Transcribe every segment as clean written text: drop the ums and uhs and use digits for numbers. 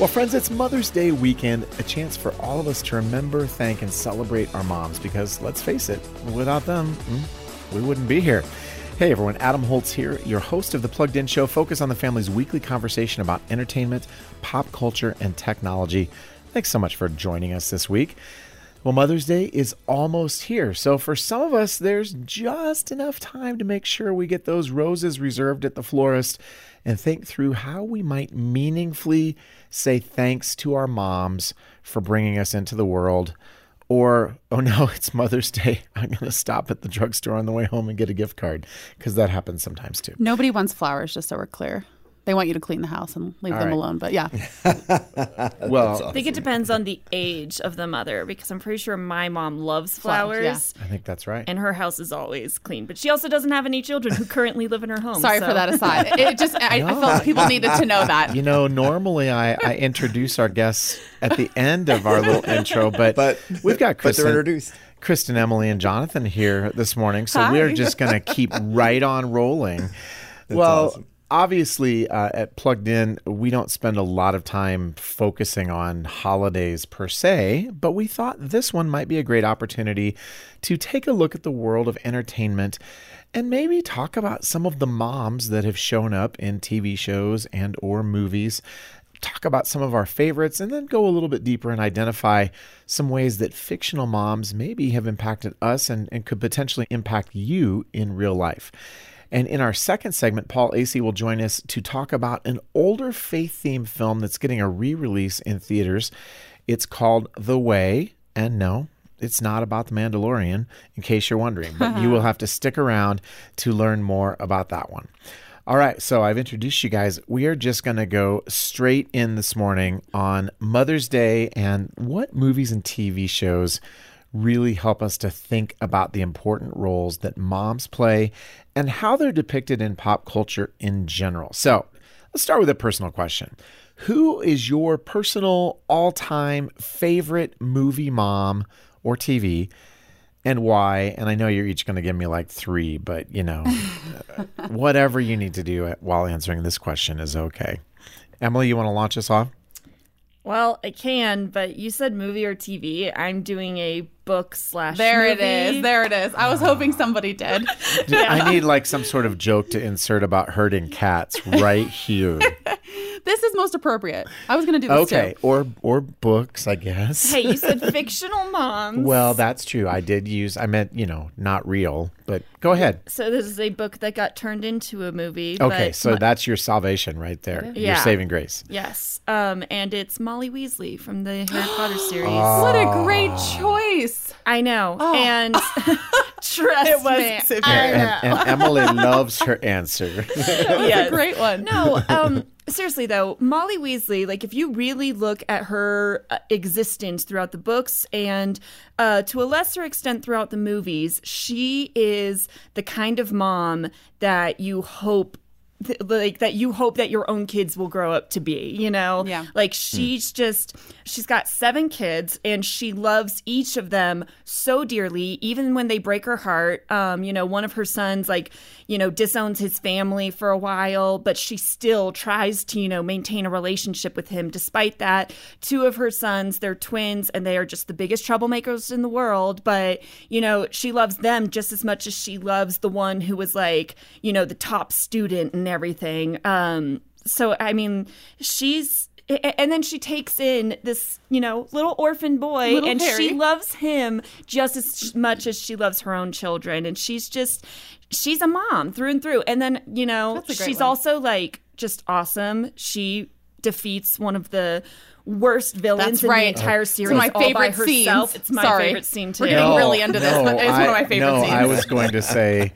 Well, friends, it's Mother's Day weekend, a chance for all of us to remember, thank, and celebrate our moms, because let's face it, without them, we wouldn't be here. Hey everyone, Adam Holtz here, your host of the Plugged In Show, focused on the family's weekly conversation about entertainment, pop culture, and technology. Thanks so much for joining us this week. Well, Mother's Day is almost here, so for some of us, there's just enough time to make sure we get those roses reserved at the florist and think through how we might meaningfully say thanks to our moms for bringing us into the world. Or, oh no, it's Mother's Day, I'm going to stop at the drugstore on the way home and get a gift card, because that happens sometimes too. Nobody wants flowers, just so we're clear. They want you to clean the house and leave them alone, but yeah. Well, awesome. I think it depends on the age of the mother, because I'm pretty sure my mom loves flowers. Yeah. I think that's right. And her house is always clean, but she also doesn't have any children who currently live in her home. Sorry for that aside. I felt people needed to know that. You know, normally I introduce our guests at the end of our little intro, but we've got Kristen. But they're introduced. Kristen, Emily, and Jonathan here this morning, so we're just going to keep right on rolling. That's awesome. Obviously, at Plugged In, we don't spend a lot of time focusing on holidays per se, but we thought this one might be a great opportunity to take a look at the world of entertainment and maybe talk about some of the moms that have shown up in TV shows and or movies, talk about some of our favorites, and then go a little bit deeper and identify some ways that fictional moms maybe have impacted us and could potentially impact you in real life. And in our second segment, Paul Asay will join us to talk about an older faith-themed film that's getting a re-release in theaters. It's called The Way. And no, it's not about The Mandalorian, in case you're wondering. But you will have to stick around to learn more about that one. All right, so I've introduced you guys. We are just going to go straight in this morning on Mother's Day and what movies and TV shows really help us to think about the important roles that moms play and how they're depicted in pop culture in general. So let's start with a personal question. Who is your personal all-time favorite movie mom or TV, and why? And I know you're each going to give me like three, but you know, whatever you need to do while answering this question is okay. Emily, you want to launch us off? Well, I can, but you said movie or TV. I'm doing a book/movie. There it is. I was hoping somebody did. Yeah. I need like some sort of joke to insert about herding cats right here. This is most appropriate. I was going to do this too. Or books, I guess. Hey, you said fictional moms. Well, that's true. I meant, you know, not real, but go ahead. So this is a book that got turned into a movie. Okay, but so that's your salvation right there. Yeah. Your saving grace. Yes. And it's Molly Weasley from the Harry Potter series. Oh. What a great choice. I know. Oh. And trust me. And Emily loves her answer. That was a great one. No, seriously, though, Molly Weasley, like if you really look at her existence throughout the books and to a lesser extent throughout the movies, she is the kind of mom that you hope that your own kids will grow up to be, you know? Yeah. Like she's got 7 kids and she loves each of them so dearly, even when they break her heart. You know, one of her sons, like, you know, disowns his family for a while, but she still tries to, you know, maintain a relationship with him. Despite that, 2 of her sons, they're twins and they are just the biggest troublemakers in the world. But, you know, she loves them just as much as she loves the one who was like, you know, the top student and everything. So, I mean, and then she takes in this, you know, little orphan boy, little and Harry. She loves him just as much as she loves her own children. And she's a mom through and through. And then, you know, she's also like just awesome. She defeats one of the worst villains in the entire series. It's my favorite scene. It's my favorite scene too. We're getting really into this, but it's one of my favorite scenes. I was going to say,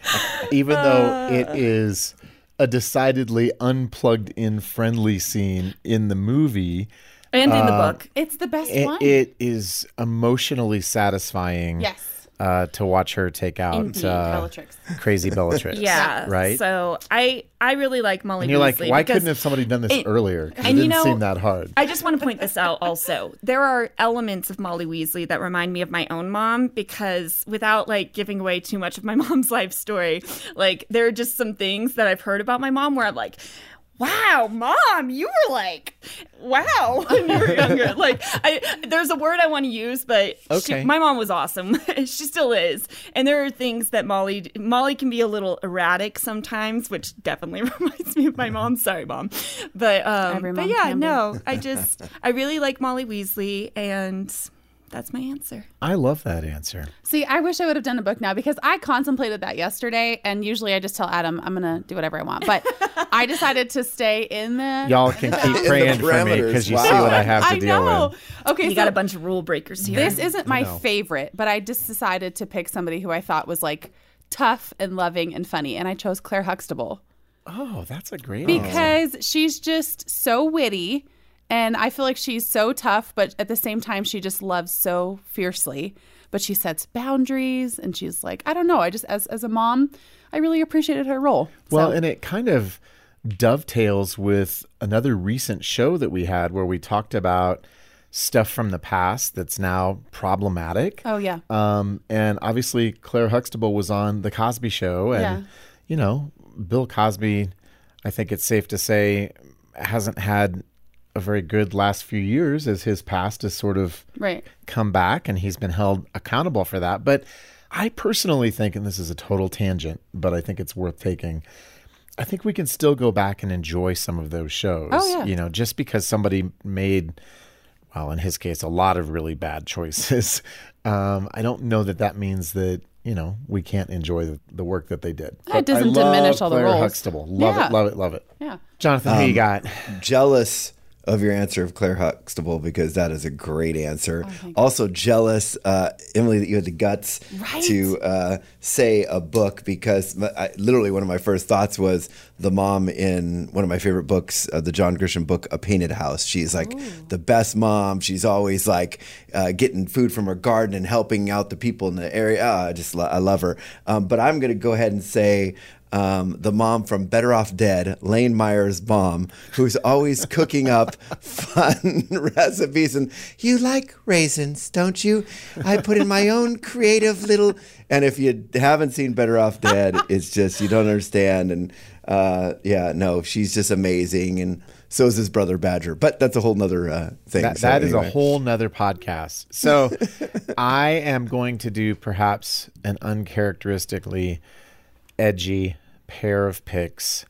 even though it is a decidedly unplugged-in friendly scene in the movie. And in the book. It's the best one. It is emotionally satisfying. Yes. To watch her take out Bellatrix. Crazy Bellatrix. Yeah. Right? So I really like Molly Weasley. And you're like, why couldn't have somebody done this earlier? Because it didn't seem that hard. I just want to point this out also. There are elements of Molly Weasley that remind me of my own mom, because without like giving away too much of my mom's life story, like there are just some things that I've heard about my mom where I'm like, wow, Mom, you were like, wow, when you were younger. Like, there's a word I want to use, but okay. My mom was awesome. She still is. And there are things that Molly can be a little erratic sometimes, which definitely reminds me of my mom. Sorry, Mom. But yeah, no, I really like Molly Weasley, and that's my answer. I love that answer. See, I wish I would have done a book now, because I contemplated that yesterday, and usually I just tell Adam I'm going to do whatever I want. But I decided to stay in the... Y'all can keep praying for me, because you see what I have to deal with. Okay, you got a bunch of rule breakers here. This isn't my favorite, but I just decided to pick somebody who I thought was like tough and loving and funny, and I chose Claire Huxtable. Oh, that's a great one. Because she's just so witty. And I feel like she's so tough, but at the same time, she just loves so fiercely. But she sets boundaries, and she's like, I don't know. I just, as a mom, I really appreciated her role. Well, and it kind of dovetails with another recent show that we had where we talked about stuff from the past that's now problematic. Oh, yeah. And obviously, Claire Huxtable was on The Cosby Show. And, you know, Bill Cosby, I think it's safe to say, hasn't had a very good last few years, as his past has sort of come back, and he's been held accountable for that. But I personally think, and this is a total tangent, but I think it's worth taking, I think we can still go back and enjoy some of those shows. Oh, yeah. You know, just because somebody made, well, in his case, a lot of really bad choices, I don't know that means that, you know, we can't enjoy the work that they did. That doesn't diminish all the roles. Claire Huxtable. Love it. Yeah. Jonathan, who you got? Jealous of your answer of Claire Huxtable, because that is a great answer. Oh, also jealous, Emily, that you had the guts to say a book, because literally one of my first thoughts was the mom in one of my favorite books, the John Grisham book, A Painted House. She's like the best mom. She's always like getting food from her garden and helping out the people in the area. I love her. But I'm going to go ahead and say the mom from Better Off Dead, Lane Myers' mom, who's always cooking up fun recipes. And you like raisins, don't you? I put in my own creative little... And if you haven't seen Better Off Dead, it's just, you don't understand. And she's just amazing. And so is his brother Badger. But that's a whole nother thing. That is a whole nother podcast. So I am going to do perhaps an uncharacteristically edgy pair of picks,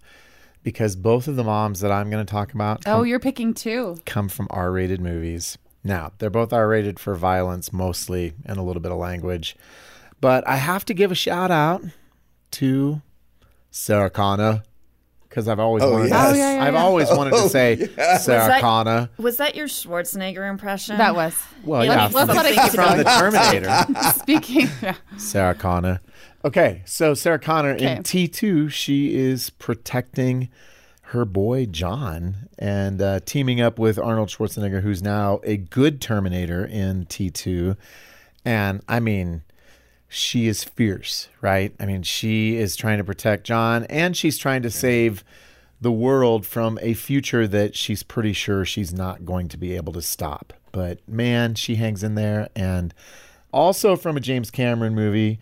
because both of the moms that I'm going to talk about you're picking two come from R-rated movies. Now, they're both R-rated for violence mostly and a little bit of language, but I have to give a shout out to Sarah Connor, because I've always wanted to say Sarah Connor. Was that your Schwarzenegger impression? That was. Well, yeah, from the Terminator. Speaking. Yeah. Sarah Connor. Okay, so Sarah Connor in T2, she is protecting her boy John and teaming up with Arnold Schwarzenegger, who's now a good Terminator in T2. And, I mean, she is fierce, right? I mean, she is trying to protect John, and she's trying to save the world from a future that she's pretty sure she's not going to be able to stop. But, man, she hangs in there. And also from a James Cameron movie...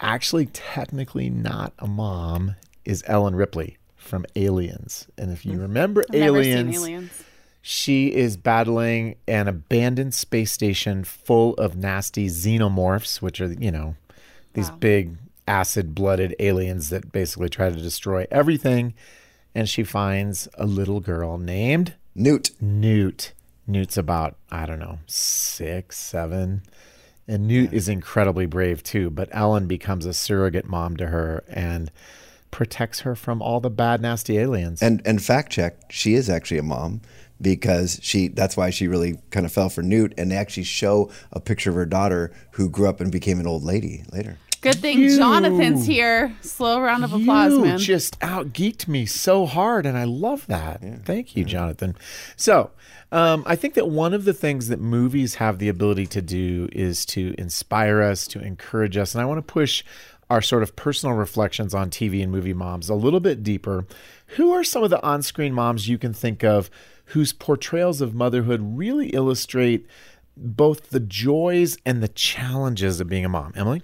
Actually, technically not a mom, is Ellen Ripley from Aliens. And if you remember Aliens, she is battling an abandoned space station full of nasty xenomorphs, which are, you know, these big acid-blooded aliens that basically try to destroy everything. And she finds a little girl named Newt. Newt's about, I don't know, 6, 7... And Newt is incredibly brave, too. But Ellen becomes a surrogate mom to her and protects her from all the bad, nasty aliens. And fact check, she is actually a mom, because that's why she really kind of fell for Newt. And they actually show a picture of her daughter, who grew up and became an old lady later. Good thing Jonathan's here. Slow round of applause, man. You just out-geeked me so hard, and I love that. Yeah. Thank you, Jonathan. So... I think that one of the things that movies have the ability to do is to inspire us, to encourage us. And I want to push our sort of personal reflections on TV and movie moms a little bit deeper. Who are some of the on-screen moms you can think of whose portrayals of motherhood really illustrate both the joys and the challenges of being a mom? Emily?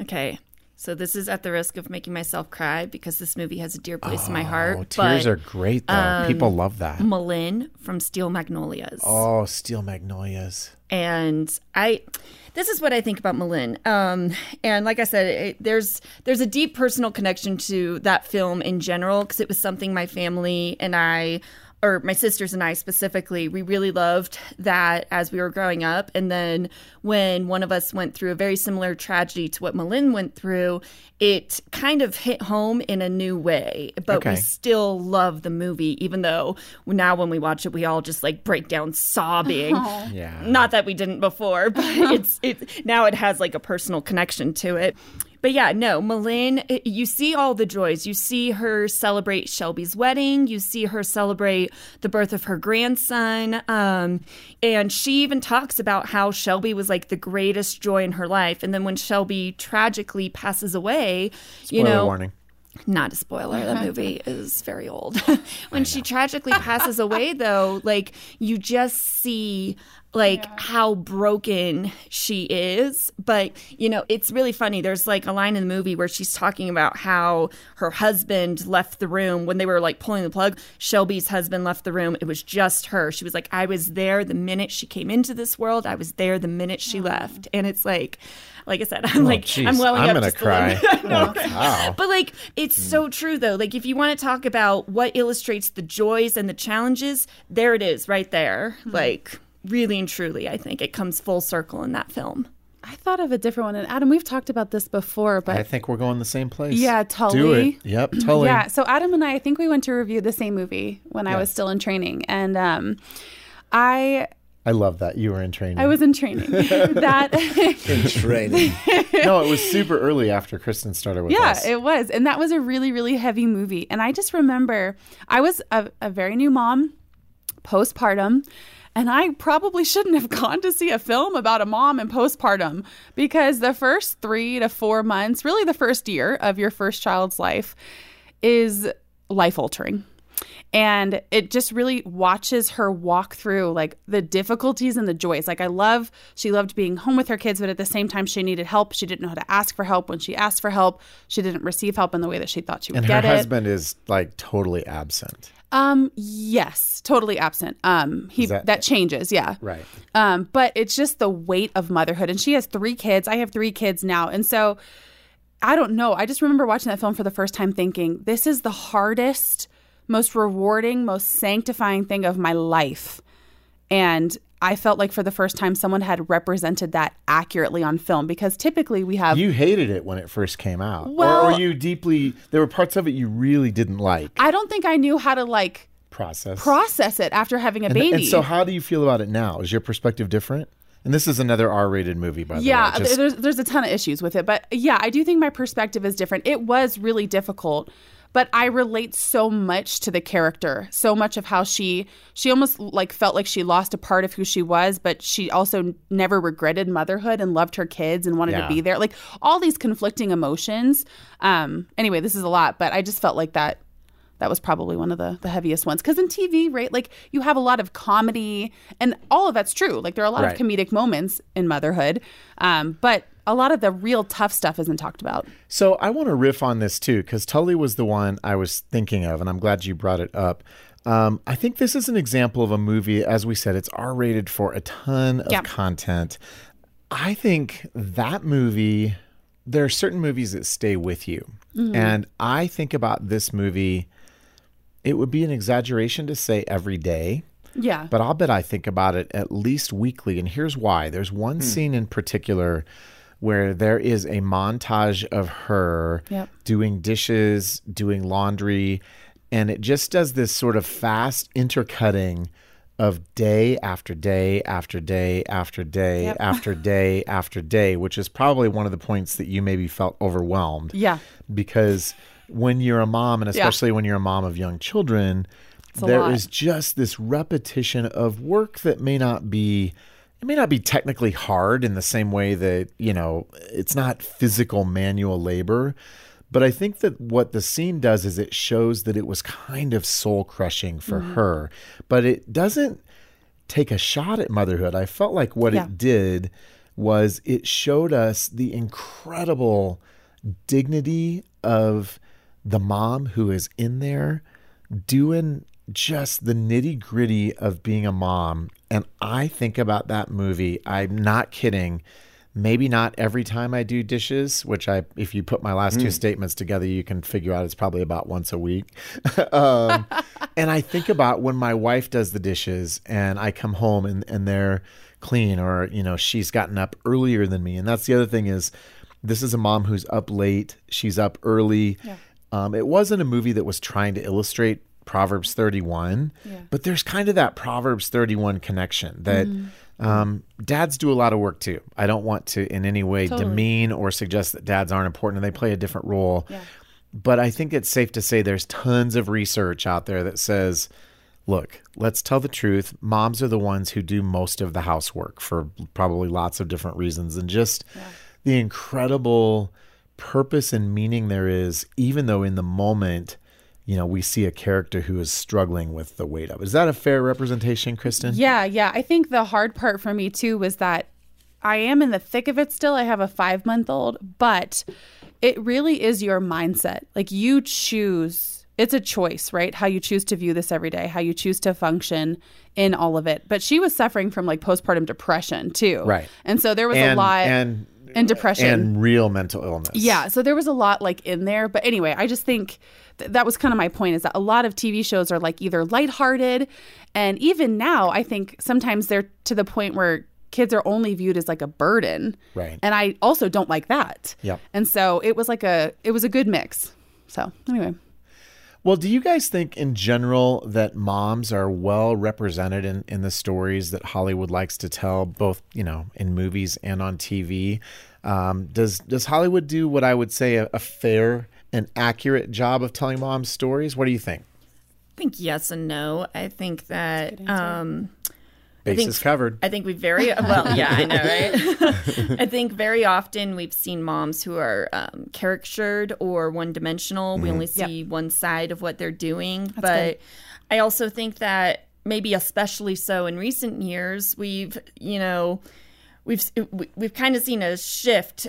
Okay. So this is at the risk of making myself cry because this movie has a dear place in my heart. Tears are great, though. People love that. M'Lynn from Steel Magnolias. Oh, Steel Magnolias. And this is what I think about M'Lynn. And like I said, there's a deep personal connection to that film in general because it was something my family and I, or my sisters and I specifically, we really loved that as we were growing up. And then when one of us went through a very similar tragedy to what M'Lynn went through, it kind of hit home in a new way. But we still love the movie, even though now when we watch it, we all just like break down sobbing. Yeah. Not that we didn't before, but now it has like a personal connection to it. But yeah, no, M'Lynn, you see all the joys. You see her celebrate Shelby's wedding. You see her celebrate the birth of her grandson. And she even talks about how Shelby was like the greatest joy in her life. And then when Shelby tragically passes away, spoiler warning. Not a spoiler. The movie is very old. When she tragically passes away, though, like you just see how broken she is. But, you know, it's really funny. There's like a line in the movie where she's talking about how her husband left the room when they were like pulling the plug. Shelby's husband left the room. It was just her. She was like, I was there the minute she came into this world. I was there the minute she left. And it's like I said, I'm I'm welling up. I'm going to cry. No. Wow. But like, it's so true though. Like if you want to talk about what illustrates the joys and the challenges, there it is right there. Mm. Like, really and truly, I think it comes full circle in that film. I thought of a different one. And Adam, we've talked about this before, but I think we're going the same place. Yeah, Tully. Do it. Yep, Tully. Yeah, so Adam and I think we went to review the same movie when I was still in training. And I love that you were in training. I was in training. No, it was super early after Kristen started with us. Yeah, it was. And that was a really, really heavy movie. And I just remember I was a very new mom, postpartum. And I probably shouldn't have gone to see a film about a mom and postpartum because the first 3 to 4 months, really the first year of your first child's life, is life-altering. And it just really watches her walk through like the difficulties and the joys. Like she loved being home with her kids, but at the same time she needed help. She didn't know how to ask for help. When she asked for help, she didn't receive help in the way that she thought she would get it. And her husband is like totally absent. Yes, totally absent. That changes. Yeah. Right. But it's just the weight of motherhood. And she has 3 kids. I have 3 kids now. And so I don't know. I just remember watching that film for the first time thinking, this is the hardest, most rewarding, most sanctifying thing of my life. And I felt like for the first time someone had represented that accurately on film because typically we have... You hated it when it first came out. Well, or you deeply... There were parts of it you really didn't like. I don't think I knew how to like... Process it after having a baby. And so how do you feel about it now? Is your perspective different? And this is another R-rated movie, by the way. Yeah, there's a ton of issues with it. But yeah, I do think my perspective is different. It was really difficult. But I relate so much to the character, so much of how she almost like felt like she lost a part of who she was, but she also never regretted motherhood and loved her kids and wanted to be there. Like all these conflicting emotions. Anyway, this is a lot, but I just felt like that was probably one of the heaviest ones. Because in TV, right, like you have a lot of comedy and all of that's true. Like there are a lot of comedic moments in motherhood, but a lot of the real tough stuff isn't talked about. So I want to riff on this too, because Tully was the one I was thinking of, and I'm glad you brought it up. I think this is an example of a movie, as we said, it's R-rated for a ton of content. I think that movie, there are certain movies that stay with you. Mm-hmm. And I think about this movie, it would be an exaggeration to say every day. Yeah. But I'll bet I think about it at least weekly. And here's why. There's one scene in particular where there is a montage of her doing dishes, doing laundry, and it just does this sort of fast intercutting of day after day after day after day after day after day, which is probably one of the points that you maybe felt overwhelmed. Yeah. Because when you're a mom, and especially when you're a mom of young children, there is just this repetition of work that may not be technically hard in the same way that, you know, it's not physical manual labor. But I think that what the scene does is it shows that it was kind of soul crushing for her, but it doesn't take a shot at motherhood. I felt like what it did was it showed us the incredible dignity of the mom who is in there doing just the nitty gritty of being a mom. And I think about that movie. I'm not kidding. Maybe not every time I do dishes, which if you put my last two statements together, you can figure out it's probably about once a week. And I think about when my wife does the dishes and I come home and they're clean, or, you know, she's gotten up earlier than me. And that's the other thing is, this is a mom who's up late. She's up early. Yeah. It wasn't a movie that was trying to illustrate Proverbs 31, but there's kind of that Proverbs 31 connection that dads do a lot of work too. I don't want to in any way demean or suggest that dads aren't important, and they play a different role. Yeah. But I think it's safe to say there's tons of research out there that says, look, let's tell the truth. Moms are the ones who do most of the housework for probably lots of different reasons, and just the incredible purpose and meaning there is, even though in the moment, you know, we see a character who is struggling with the weight of it. Is that a fair representation, Kristen? Yeah. I think the hard part for me too was that I am in the thick of it still. I have a 5-month-old, but it really is your mindset. Like, you choose, it's a choice, right? How you choose to view this every day, how you choose to function in all of it. But she was suffering from like postpartum depression too. Right. And so there was a lot. And depression. And real mental illness. Yeah. So there was a lot like in there. But anyway, I just think that was kind of my point, is that a lot of TV shows are like either lighthearted. And even now, I think sometimes they're to the point where kids are only viewed as like a burden. Right. And I also don't like that. Yeah. And so it was like it was a good mix. So anyway. Well, do you guys think in general that moms are well represented in the stories that Hollywood likes to tell, both, you know, in movies and on TV? Does Hollywood do what I would say a fair and accurate job of telling moms' stories? What do you think? I think yes and no. I think that bases covered. I think we very well. Yeah, I know, right? I think very often we've seen moms who are caricatured or one-dimensional. Mm-hmm. We only see one side of what they're doing. That's but good. I also think that maybe especially so in recent years, we've kind of seen a shift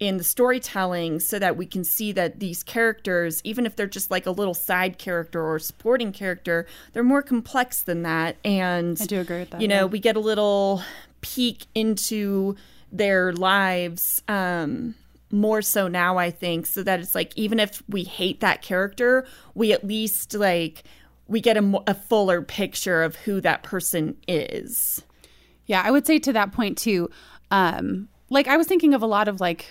in the storytelling, so that we can see that these characters, even if they're just like a little side character or supporting character, they're more complex than that. And I do agree with that. You know, we get a little peek into their lives more so now, I think, so that it's like, even if we hate that character, we at least like, we get a fuller picture of who that person is. Yeah, I would say to that point too, like I was thinking of a lot of like,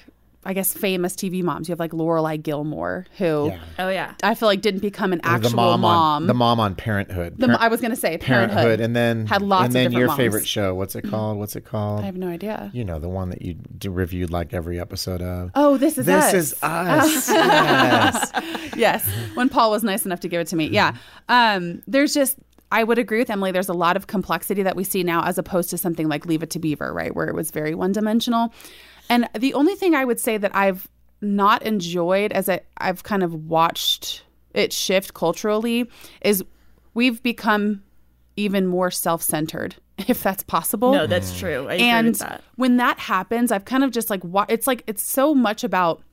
I guess, famous TV moms. You have like Lorelai Gilmore, who, I feel like didn't become an actual mom. The mom on Parenthood. I was going to say Parenthood. And then had lots of different moms. And then your favorite show. What's it called? I have no idea. You know, the one that you reviewed like every episode of. Oh, This Is Us. This Is Us. Yes. When Paul was nice enough to give it to me. Yeah. There's just, I would agree with Emily. There's a lot of complexity that we see now, as opposed to something like Leave It to Beaver, right, where it was very one-dimensional. And the only thing I would say that I've not enjoyed as I've kind of watched it shift culturally is we've become even more self-centered, if that's possible. No, that's true. I agree with that. And when that happens, I've kind of just like, it's like, it's so much about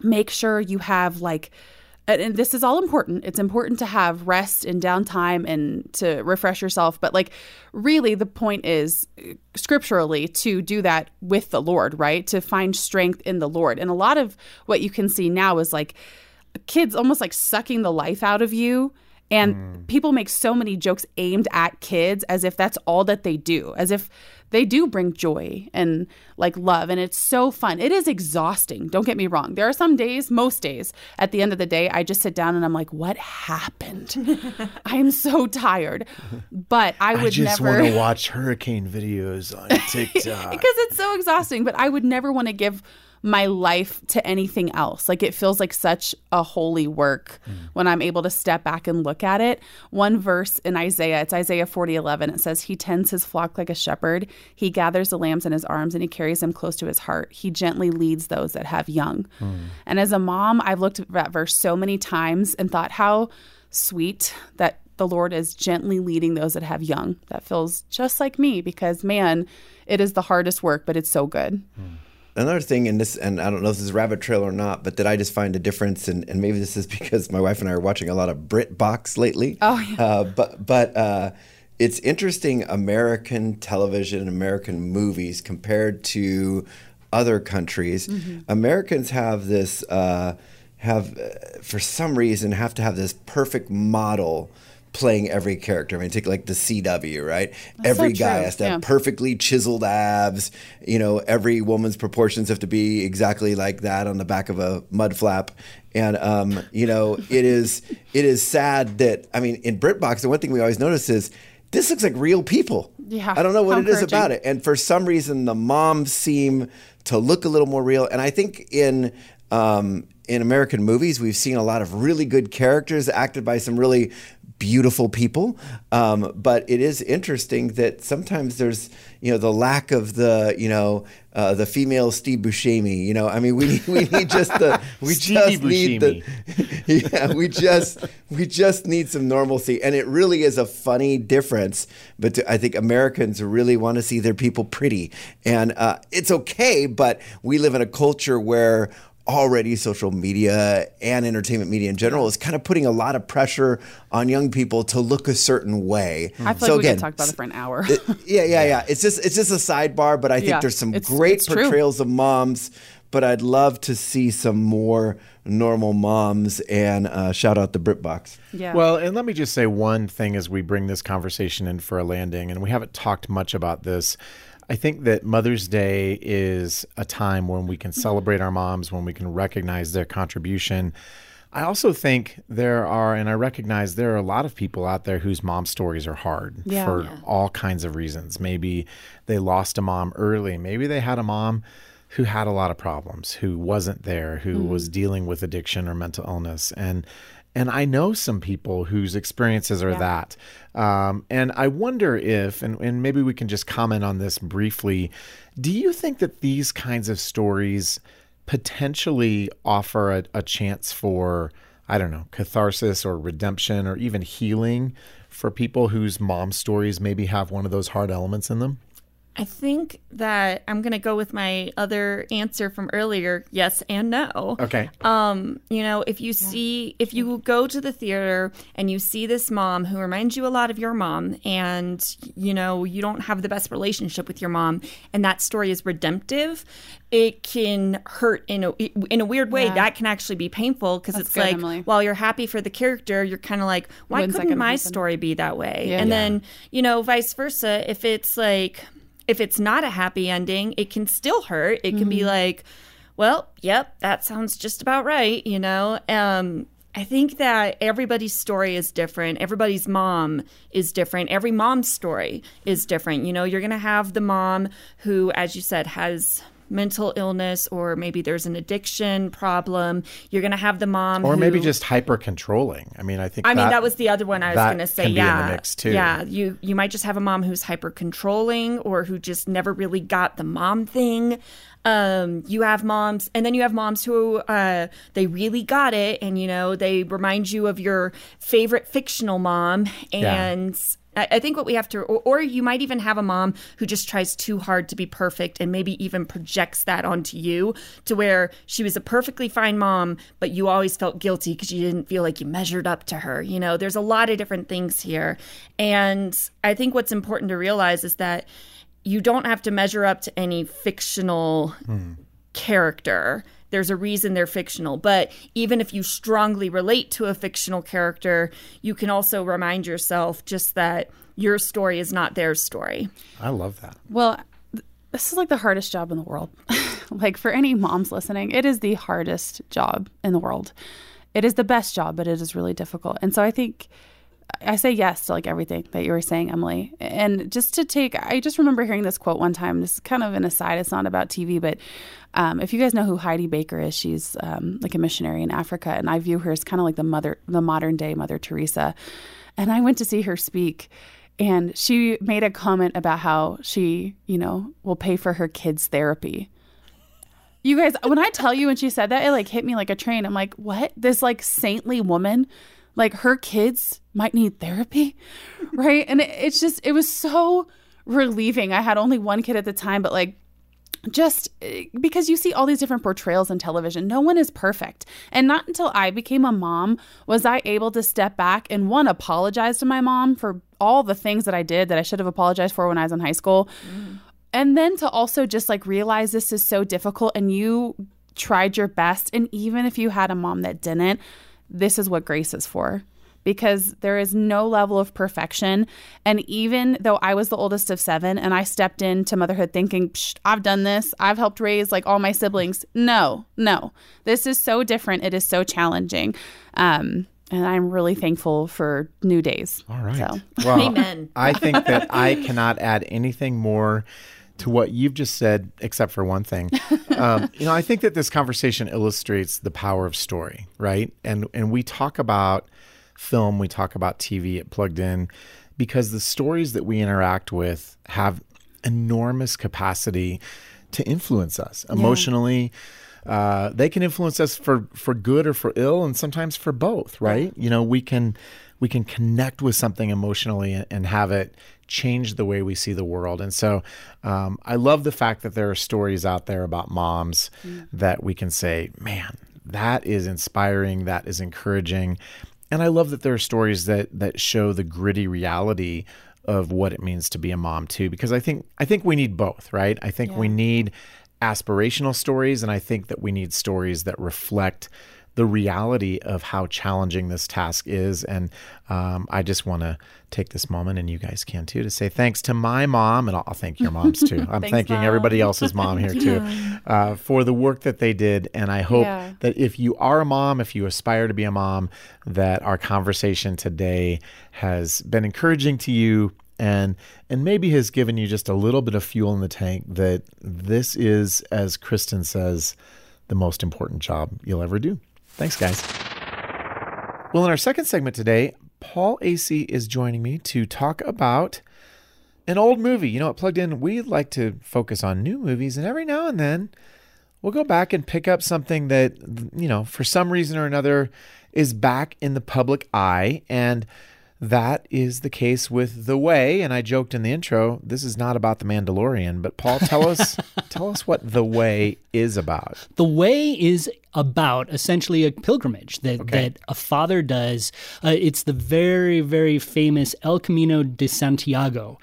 make sure you have like, and this is all important. It's important to have rest and downtime and to refresh yourself. But like, really, the point is scripturally to do that with the Lord, right? To find strength in the Lord. And a lot of what you can see now is like kids almost like sucking the life out of you. And people make so many jokes aimed at kids as if that's all that they do, as if they do bring joy and like love. And it's so fun. It is exhausting. Don't get me wrong. There are some days, most days, at the end of the day, I just sit down and I'm like, what happened? I'm so tired. But I just never want to watch hurricane videos on TikTok. Because it's so exhausting. But I would never want to give my life to anything else. Like, it feels like such a holy work when I'm able to step back and look at it. One verse in Isaiah, it's Isaiah 40:11. It says, he tends his flock like a shepherd. He gathers the lambs in his arms and he carries them close to his heart. He gently leads those that have young. And as a mom, I've looked at that verse so many times and thought how sweet that the Lord is gently leading those that have young. That feels just like me, because man, it is the hardest work, but it's so good. Another thing in this, and I don't know if this is a rabbit trail or not, but that I just find a difference, and maybe this is because my wife and I are watching a lot of BritBox lately. Oh, yeah. But it's interesting American television and American movies compared to other countries. Mm-hmm. Americans have this, for some reason, have to have this perfect model playing every character. I mean, take like the CW, right? That's every guy has to have perfectly chiseled abs. You know, every woman's proportions have to be exactly like that on the back of a mud flap. And, you know, it is sad that, I mean, in BritBox, the one thing we always notice is this looks like real people. Yeah, I don't know what it is about it. And for some reason, the moms seem to look a little more real. And I think in American movies, we've seen a lot of really good characters acted by some really beautiful people, but it is interesting that sometimes there's, you know, the lack of the, you know, the female Steve Buscemi. You know, I mean, we need just the we just need some normalcy, and it really is a funny difference. But I think Americans really want to see their people pretty, and it's okay. But we live in a culture where already social media and entertainment media in general is kind of putting a lot of pressure on young people to look a certain way. I feel like we could talk about it for an hour. Yeah. It's just a sidebar, but I think there's some great portrayals of moms, but I'd love to see some more normal moms, and shout out to BritBox. Yeah. Well, and let me just say one thing as we bring this conversation in for a landing, and we haven't talked much about this. I think that Mother's Day is a time when we can celebrate our moms, when we can recognize their contribution. I also think I recognize there are a lot of people out there whose mom stories are hard for all kinds of reasons. Maybe they lost a mom early. Maybe they had a mom who had a lot of problems, who wasn't there, who was dealing with addiction or mental illness. And I know some people whose experiences are that. And I wonder if, and maybe we can just comment on this briefly, do you think that these kinds of stories potentially offer a chance for, I don't know, catharsis or redemption or even healing for people whose mom stories maybe have one of those hard elements in them? I think that I'm going to go with my other answer from earlier, yes and no. Okay. You know, if you go to the theater and you see this mom who reminds you a lot of your mom, and, you know, you don't have the best relationship with your mom, and that story is redemptive, it can hurt in a weird way. Yeah. That can actually be painful, because it's good, like, Emily, while you're happy for the character, you're kind of like, why couldn't my story be that way? Yeah. And then, you know, vice versa, if it's not a happy ending, it can still hurt. It can be like, well, yep, that sounds just about right, you know? I think that everybody's story is different. Everybody's mom is different. Every mom's story is different. You know, you're going to have the mom who, as you said, has mental illness, or maybe there's an addiction problem. You're going to have the mom or maybe just hyper controlling. I mean, that was the other one I was going to say. Can be in the mix too. Yeah. You might just have a mom who's hyper controlling, or who just never really got the mom thing. You have moms, and then you have moms who they really got it, and, you know, they remind you of your favorite fictional mom, and I think what we have to, or you might even have a mom who just tries too hard to be perfect, and maybe even projects that onto you, to where she was a perfectly fine mom, but you always felt guilty because you didn't feel like you measured up to her. You know, there's a lot of different things here. And I think what's important to realize is that you don't have to measure up to any fictional character. There's a reason they're fictional. But even if you strongly relate to a fictional character, you can also remind yourself just that your story is not their story. I love that. Well, this is like the hardest job in the world. Like, for any moms listening, it is the hardest job in the world. It is the best job, but it is really difficult. And so I think I say yes to like everything that you were saying, Emily. And just to take, I just remember hearing this quote one time. This is kind of an aside. It's not about TV, but if you guys know who Heidi Baker is, she's like a missionary in Africa, and I view her as kind of like the modern day Mother Teresa. And I went to see her speak, and she made a comment about how she, you know, will pay for her kids' therapy. You guys, when I tell you when she said that, it like hit me like a train. I'm like, what? This like saintly woman, like her kids might need therapy, right? And it was so relieving. I had only one kid at the time, but like just because you see all these different portrayals in television. No one is perfect. And not until I became a mom was I able to step back and, one, apologize to my mom for all the things that I did that I should have apologized for when I was in high school. And then to also just like realize this is so difficult and you tried your best. And even if you had a mom that didn't, this is what grace is for. Because there is no level of perfection. And even though I was the oldest of 7 and I stepped into motherhood thinking, I've done this, I've helped raise like all my siblings. No. This is so different. It is so challenging. And I'm really thankful for new days. All right. So. Well, amen. I think that I cannot add anything more to what you've just said, except for one thing. I think that this conversation illustrates the power of story, right? And we talk about film, we talk about TV at Plugged In, because the stories that we interact with have enormous capacity to influence us emotionally. Yeah. They can influence us for good or for ill, and sometimes for both, right? Yeah. We can connect with something emotionally and have it change the way we see the world. And so I love the fact that there are stories out there about moms that we can say, man, that is inspiring, that is encouraging. And I love that there are stories that show the gritty reality of what it means to be a mom too, because I think we need both, right? I think we need aspirational stories, and I think that we need stories that reflect the reality of how challenging this task is. And I just want to take this moment, and you guys can too, to say thanks to my mom, and I'll thank your moms too. I'm thanking everybody else's mom here too for the work that they did. And I hope that if you are a mom, if you aspire to be a mom, that our conversation today has been encouraging to you and maybe has given you just a little bit of fuel in the tank that this is, as Kristen says, the most important job you'll ever do. Thanks, guys. Well, in our second segment today, Paul Asay is joining me to talk about an old movie. You know, at Plugged In, we like to focus on new movies, and every now and then we'll go back and pick up something that, you know, for some reason or another is back in the public eye, and that is the case with The Way. And I joked in the intro, this is not about The Mandalorian, but Paul, tell us what The Way is about. The Way is about essentially a pilgrimage that a father does. It's the very, very famous El Camino de Santiago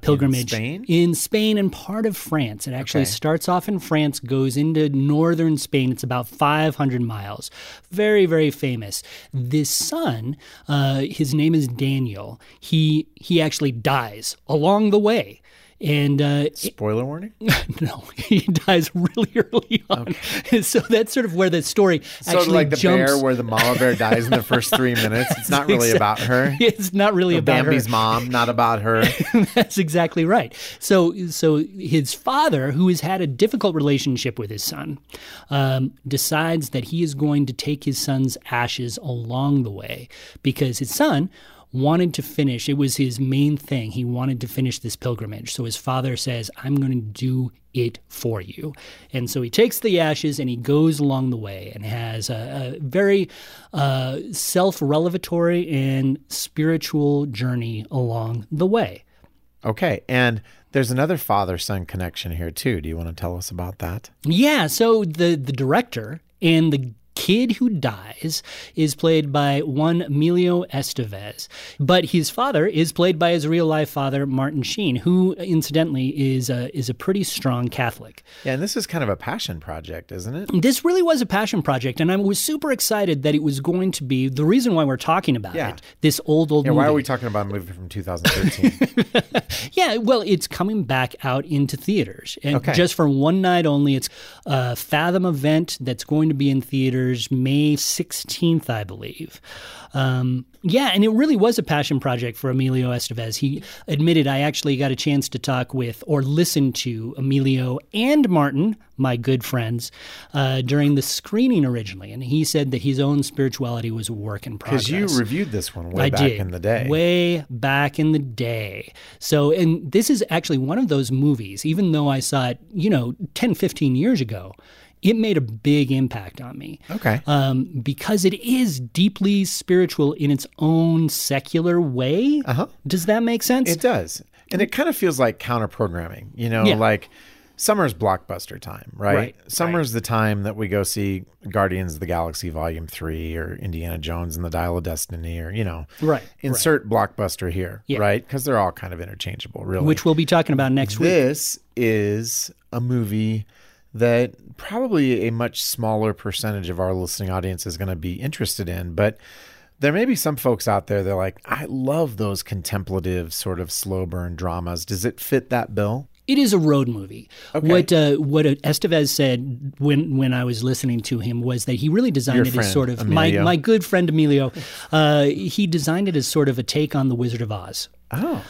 pilgrimage in Spain and part of France. It actually starts off in France, goes into northern Spain. It's about 500 miles. Very, very famous. This son, his name is Daniel. He actually dies along the way. And spoiler warning? No, he dies really early on. Okay. So that's sort of where the story actually like the jumps. Bear, where the mama bear dies in the first 3 minutes. It's not really about her. It's not really about Bambi's her. Mom, not about her. That's exactly right. So his father, who has had a difficult relationship with his son, decides that he is going to take his son's ashes along the way, because his son wanted to finish. It was his main thing. He wanted to finish this pilgrimage. So his father says, I'm going to do it for you. And so he takes the ashes and he goes along the way, and has a very self-revelatory and spiritual journey along the way. Okay. And there's another father-son connection here too. Do you want to tell us about that? Yeah. So the director and the kid who dies is played by one Emilio Estevez, but his father is played by his real-life father, Martin Sheen, who, incidentally, is a pretty strong Catholic. Yeah, and this is kind of a passion project, isn't it? This really was a passion project, and I was super excited that it was going to be the reason why we're talking about it, this old movie. Yeah, why are we talking about a movie from 2013? Yeah, well, it's coming back out into theaters, and just for one night only. It's a Fathom event that's going to be in theaters May 16th, I believe. And it really was a passion project for Emilio Estevez. He admitted, I actually got a chance to talk with or listen to Emilio and Martin, my good friends, during the screening originally. And he said that his own spirituality was a work in progress. Because you reviewed this one way back in the day. So, and this is actually one of those movies, even though I saw it, 10, 15 years ago, it made a big impact on me. Okay. Because it is deeply spiritual in its own secular way. Does that make sense? It does. And it kind of feels like counter-programming, like summer's blockbuster time, right? Summer's the time that we go see Guardians of the Galaxy Volume 3 or Indiana Jones and the Dial of Destiny or, you know, insert blockbuster here, right? Because they're all kind of interchangeable, really. Which we'll be talking about next week. This is a movie that probably a much smaller percentage of our listening audience is going to be interested in, but there may be some folks out there that are like, I love those contemplative sort of slow burn dramas. Does it fit that bill? It is a road movie. Okay. What Estevez said when I was listening to him was that he really designed it as sort of my good friend Emilio. He designed it as sort of a take on The Wizard of Oz. Oh.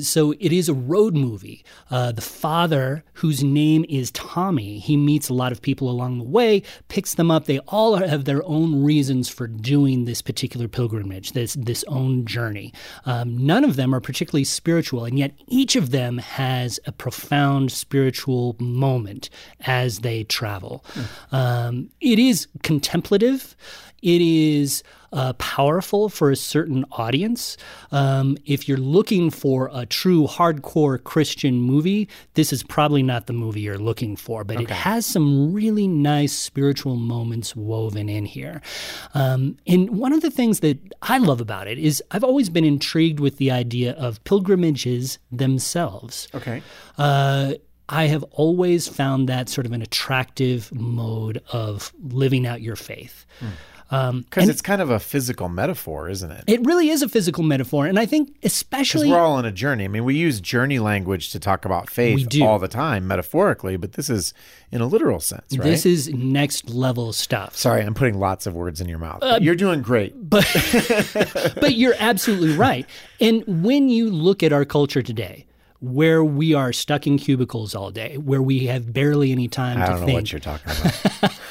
So it is a road movie. The father, whose name is Tommy, he meets a lot of people along the way, picks them up. They all have their own reasons for doing this particular pilgrimage, this own journey. None of them are particularly spiritual, and yet each of them has a profound spiritual moment as they travel. Mm. It is contemplative. It is powerful for a certain audience. If you're looking for a true hardcore Christian movie, this is probably not the movie you're looking for, but it has some really nice spiritual moments woven in here. And one of the things that I love about it is I've always been intrigued with the idea of pilgrimages themselves. Okay. I have always found that sort of an attractive mode of living out your faith. Mm. Because it's kind of a physical metaphor, isn't it? It really is a physical metaphor. And I think especially... because we're all on a journey. I mean, we use journey language to talk about faith all the time, metaphorically, but this is in a literal sense, right? This is next level stuff. Sorry, I'm putting lots of words in your mouth. You're doing great. But, but you're absolutely right. And when you look at our culture today, where we are stuck in cubicles all day, where we have barely any time to think. I don't know what you're talking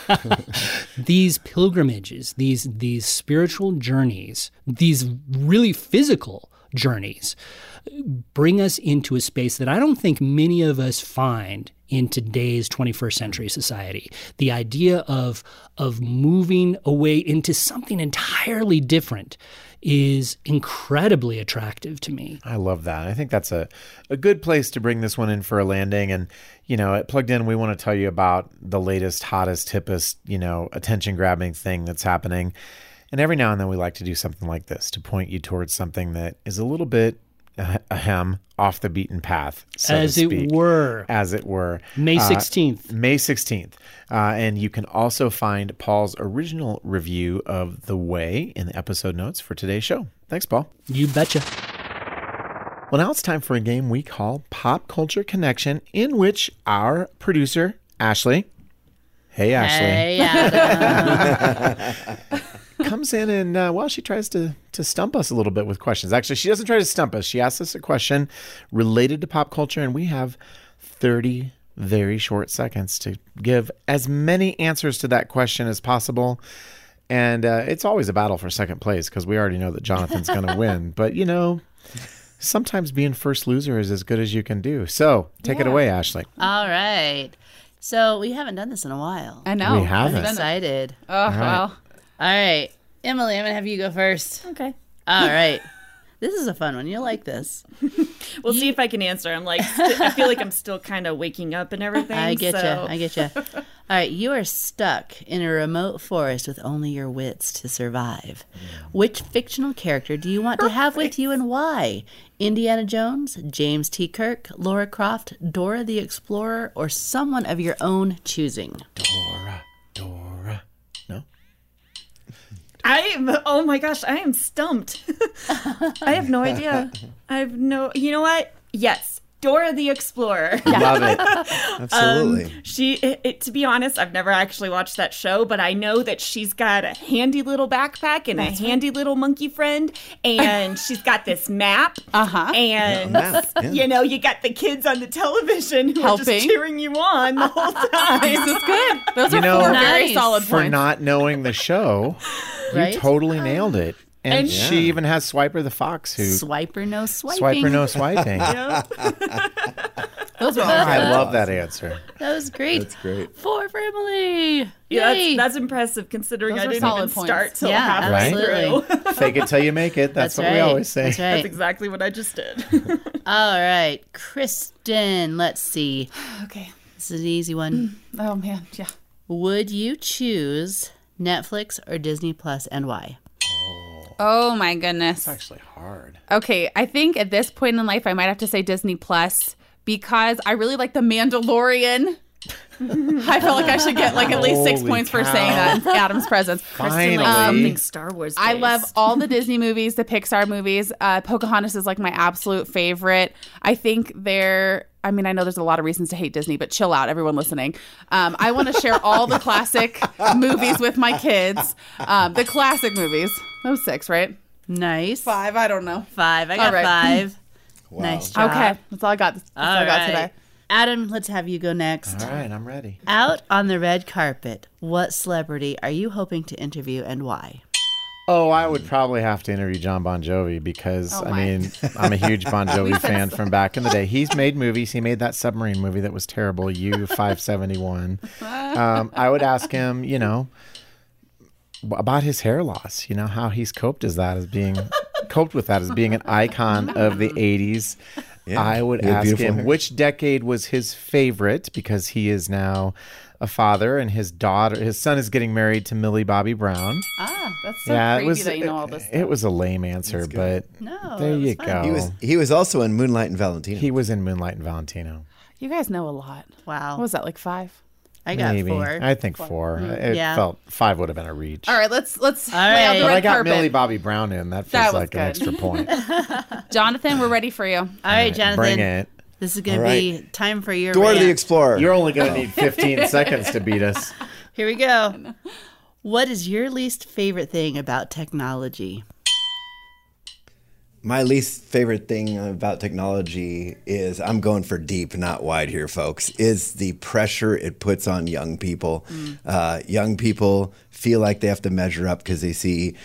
about. These pilgrimages, these spiritual journeys, these really physical journeys bring us into a space that I don't think many of us find in today's 21st century society. The idea of moving away into something entirely different is incredibly attractive to me. I love that. I think that's a good place to bring this one in for a landing. And, you know, at Plugged In, we want to tell you about the latest, hottest, hippest, you know, attention-grabbing thing that's happening. And every now and then we like to do something like this to point you towards something that is a little bit off the beaten path, so as to speak. As it were. May 16th. May 16th. And you can also find Paul's original review of The Way in the episode notes for today's show. Thanks, Paul. You betcha. Well, now it's time for a game we call Pop Culture Connection, in which our producer, Ashley... Hey, Ashley. Hey, Adam. comes in and, well, she tries to stump us a little bit with questions. Actually, she doesn't try to stump us. She asks us a question related to pop culture, and we have 30 very short seconds to give as many answers to that question as possible. And it's always a battle for second place because we already know that Jonathan's going to win. But, you know, sometimes being first loser is as good as you can do. So take it away, Ashley. All right. So we haven't done this in a while. I know. We haven't. I'm excited. Oh, wow. All right, Emily, I'm going to have you go first. Okay. All right. This is a fun one. You'll like this. We'll see if I can answer. I'm like, I feel like I'm still kind of waking up and everything. I get you. All right, you are stuck in a remote forest with only your wits to survive. Which fictional character do you want to have with you and why? Indiana Jones, James T. Kirk, Laura Croft, Dora the Explorer, or someone of your own choosing? Dora. Oh my gosh, I am stumped. I have no idea. You know what? Yes, Dora the Explorer. Love it. Absolutely. To be honest, I've never actually watched that show, but I know that she's got a handy little backpack and a handy little monkey friend, and she's got this map. Uh-huh. And, you know, you got the kids on the television who are just cheering you on the whole time. This is good. Those are four very solid points. For not knowing the show... You totally nailed it. And she even has Swiper the Fox who... Swiper no swiping. Swiper no swiping. Those were I love that answer. That was great. That's great. 4 for Emily. Yeah, that's impressive considering I didn't even start till halfway through. Fake it till you make it. That's what we always say. That's right. That's exactly what I just did. All right, Kristen, let's see. Okay. This is an easy one. Oh, man. Yeah. Would you choose Netflix or Disney Plus, and why? Oh, my goodness. That's actually hard. Okay. I think at this point in life, I might have to say Disney Plus because I really like The Mandalorian. I feel like I should get like at least 6 points for saying that in Adam's presence. Finally. Something Star Wars based. I love all the Disney movies, the Pixar movies. Pocahontas is like my absolute favorite. I think they're... I mean, I know there's a lot of reasons to hate Disney, but chill out, everyone listening. I want to share all the classic movies with my kids. The classic movies. That was 6, right? Nice. 5, I don't know. 5, I got right. 5. Wow. Nice job. Okay, that's all I got, today. Adam, let's have you go next. All right, I'm ready. Out on the red carpet, what celebrity are you hoping to interview and why? Oh, I would probably have to interview John Bon Jovi because, I'm a huge Bon Jovi fan from back in the day. He's made movies. He made that submarine movie that was terrible, U-571. I would ask him, about his hair loss, how he's coped with that as being an icon of the 80s. Yeah, I would ask him which decade was his favorite because he is now a father and his son is getting married to Millie Bobby Brown. Ah, that's so creepy that you know all this stuff. It was a lame answer, but there you go. He was also in Moonlight and Valentino. He was in Moonlight and Valentino. You guys know a lot. Wow. What was that, like 5? I got 4. I think 4. Mm-hmm. It felt 5 would have been a reach. All right, let's lay out the red carpet. But I got Millie Bobby Brown in. That feels like an extra point. Jonathan, we're ready for you. All right, Jonathan. Bring it. This is going to be time for your Dora the Explorer. You're only going to need 15 seconds to beat us. Here we go. What is your least favorite thing about technology? My least favorite thing about technology is, I'm going for deep, not wide here, folks, is the pressure it puts on young people. Mm. Young people feel like they have to measure up because they see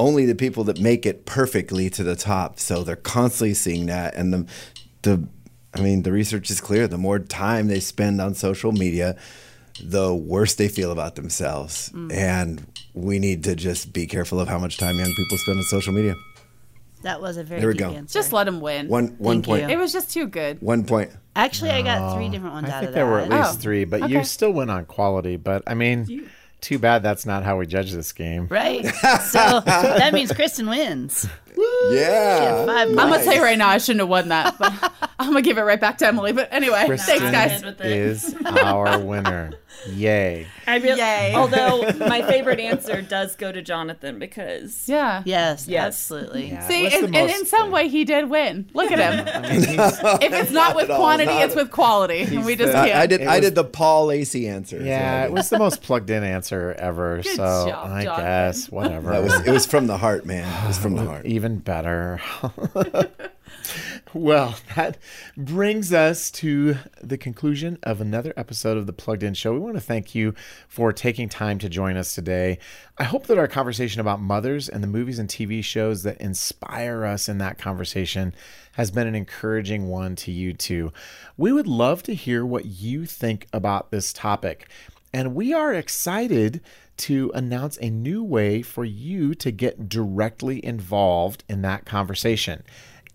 only the people that make it perfectly to the top. So they're constantly seeing that. And the research is clear. The more time they spend on social media, the worse they feel about themselves. Mm. And we need to just be careful of how much time young people spend on social media. That was a very good answer. Just let him win. One point. It was just too good. 1 point. Actually, I got 3 different ones out of that. I think there were at least 3, but you still went on quality. But, too bad that's not how we judge this game. Right. So that means Kristen wins. Woo! Yeah. I'm going to tell you right now, I shouldn't have won that. But I'm going to give it right back to Emily. But anyway, Kristen thanks, guys. Is our winner. Yay. Yay. Although my favorite answer does go to Jonathan because. Yeah. Yes. Absolutely. Yeah. See, and in some way he did win. Look at him. If it's not with quantity, it's with quality. And we just can't. I did the Paul Asay answer. Yeah, it was the most plugged in answer ever. Good so job, I Jonathan. Guess, whatever. It was from the heart, man. It was from the heart. Even better. Well, that brings us to the conclusion of another episode of The Plugged In Show. We want to thank you for taking time to join us today. I hope that our conversation about mothers and the movies and TV shows that inspire us in that conversation has been an encouraging one to you too. We would love to hear what you think about this topic. And we are excited to announce a new way for you to get directly involved in that conversation.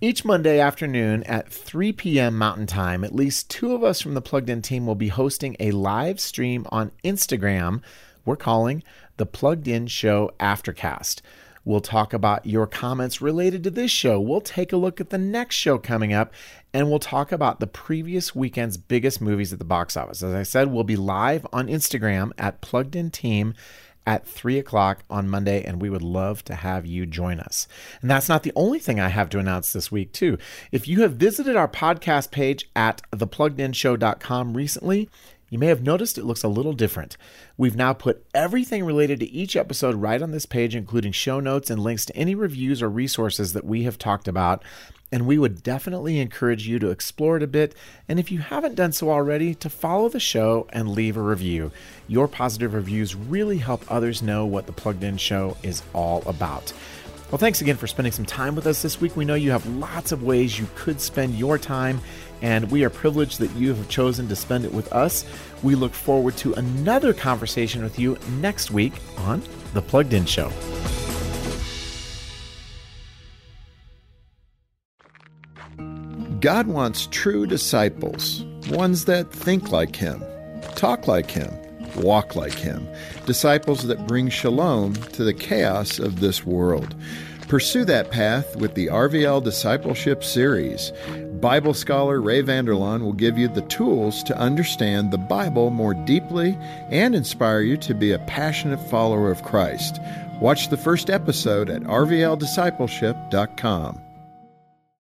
Each Monday afternoon at 3 p.m. Mountain Time, at least 2 of us from the Plugged In team will be hosting a live stream on Instagram we're calling The Plugged In Show Aftercast. We'll talk about your comments related to this show. We'll take a look at the next show coming up, and we'll talk about the previous weekend's biggest movies at the box office. As I said, we'll be live on Instagram at Plugged In Team at 3 o'clock on Monday, and we would love to have you join us. And that's not the only thing I have to announce this week, too. If you have visited our podcast page at thepluggedinshow.com recently, you may have noticed it looks a little different. We've now put everything related to each episode right on this page, including show notes and links to any reviews or resources that we have talked about. And we would definitely encourage you to explore it a bit. And if you haven't done so already, to follow the show and leave a review. Your positive reviews really help others know what The Plugged In Show is all about. Well, thanks again for spending some time with us this week. We know you have lots of ways you could spend your time, and we are privileged that you have chosen to spend it with us. We look forward to another conversation with you next week on The Plugged In Show. God wants true disciples ones that think like him, talk like him, walk like him, disciples that bring shalom to the chaos of this world. Pursue that path with the RVL Discipleship Series. Bible scholar Ray Vanderlaan will give you the tools to understand the Bible more deeply and inspire you to be a passionate follower of Christ. Watch the first episode at rvldiscipleship.com.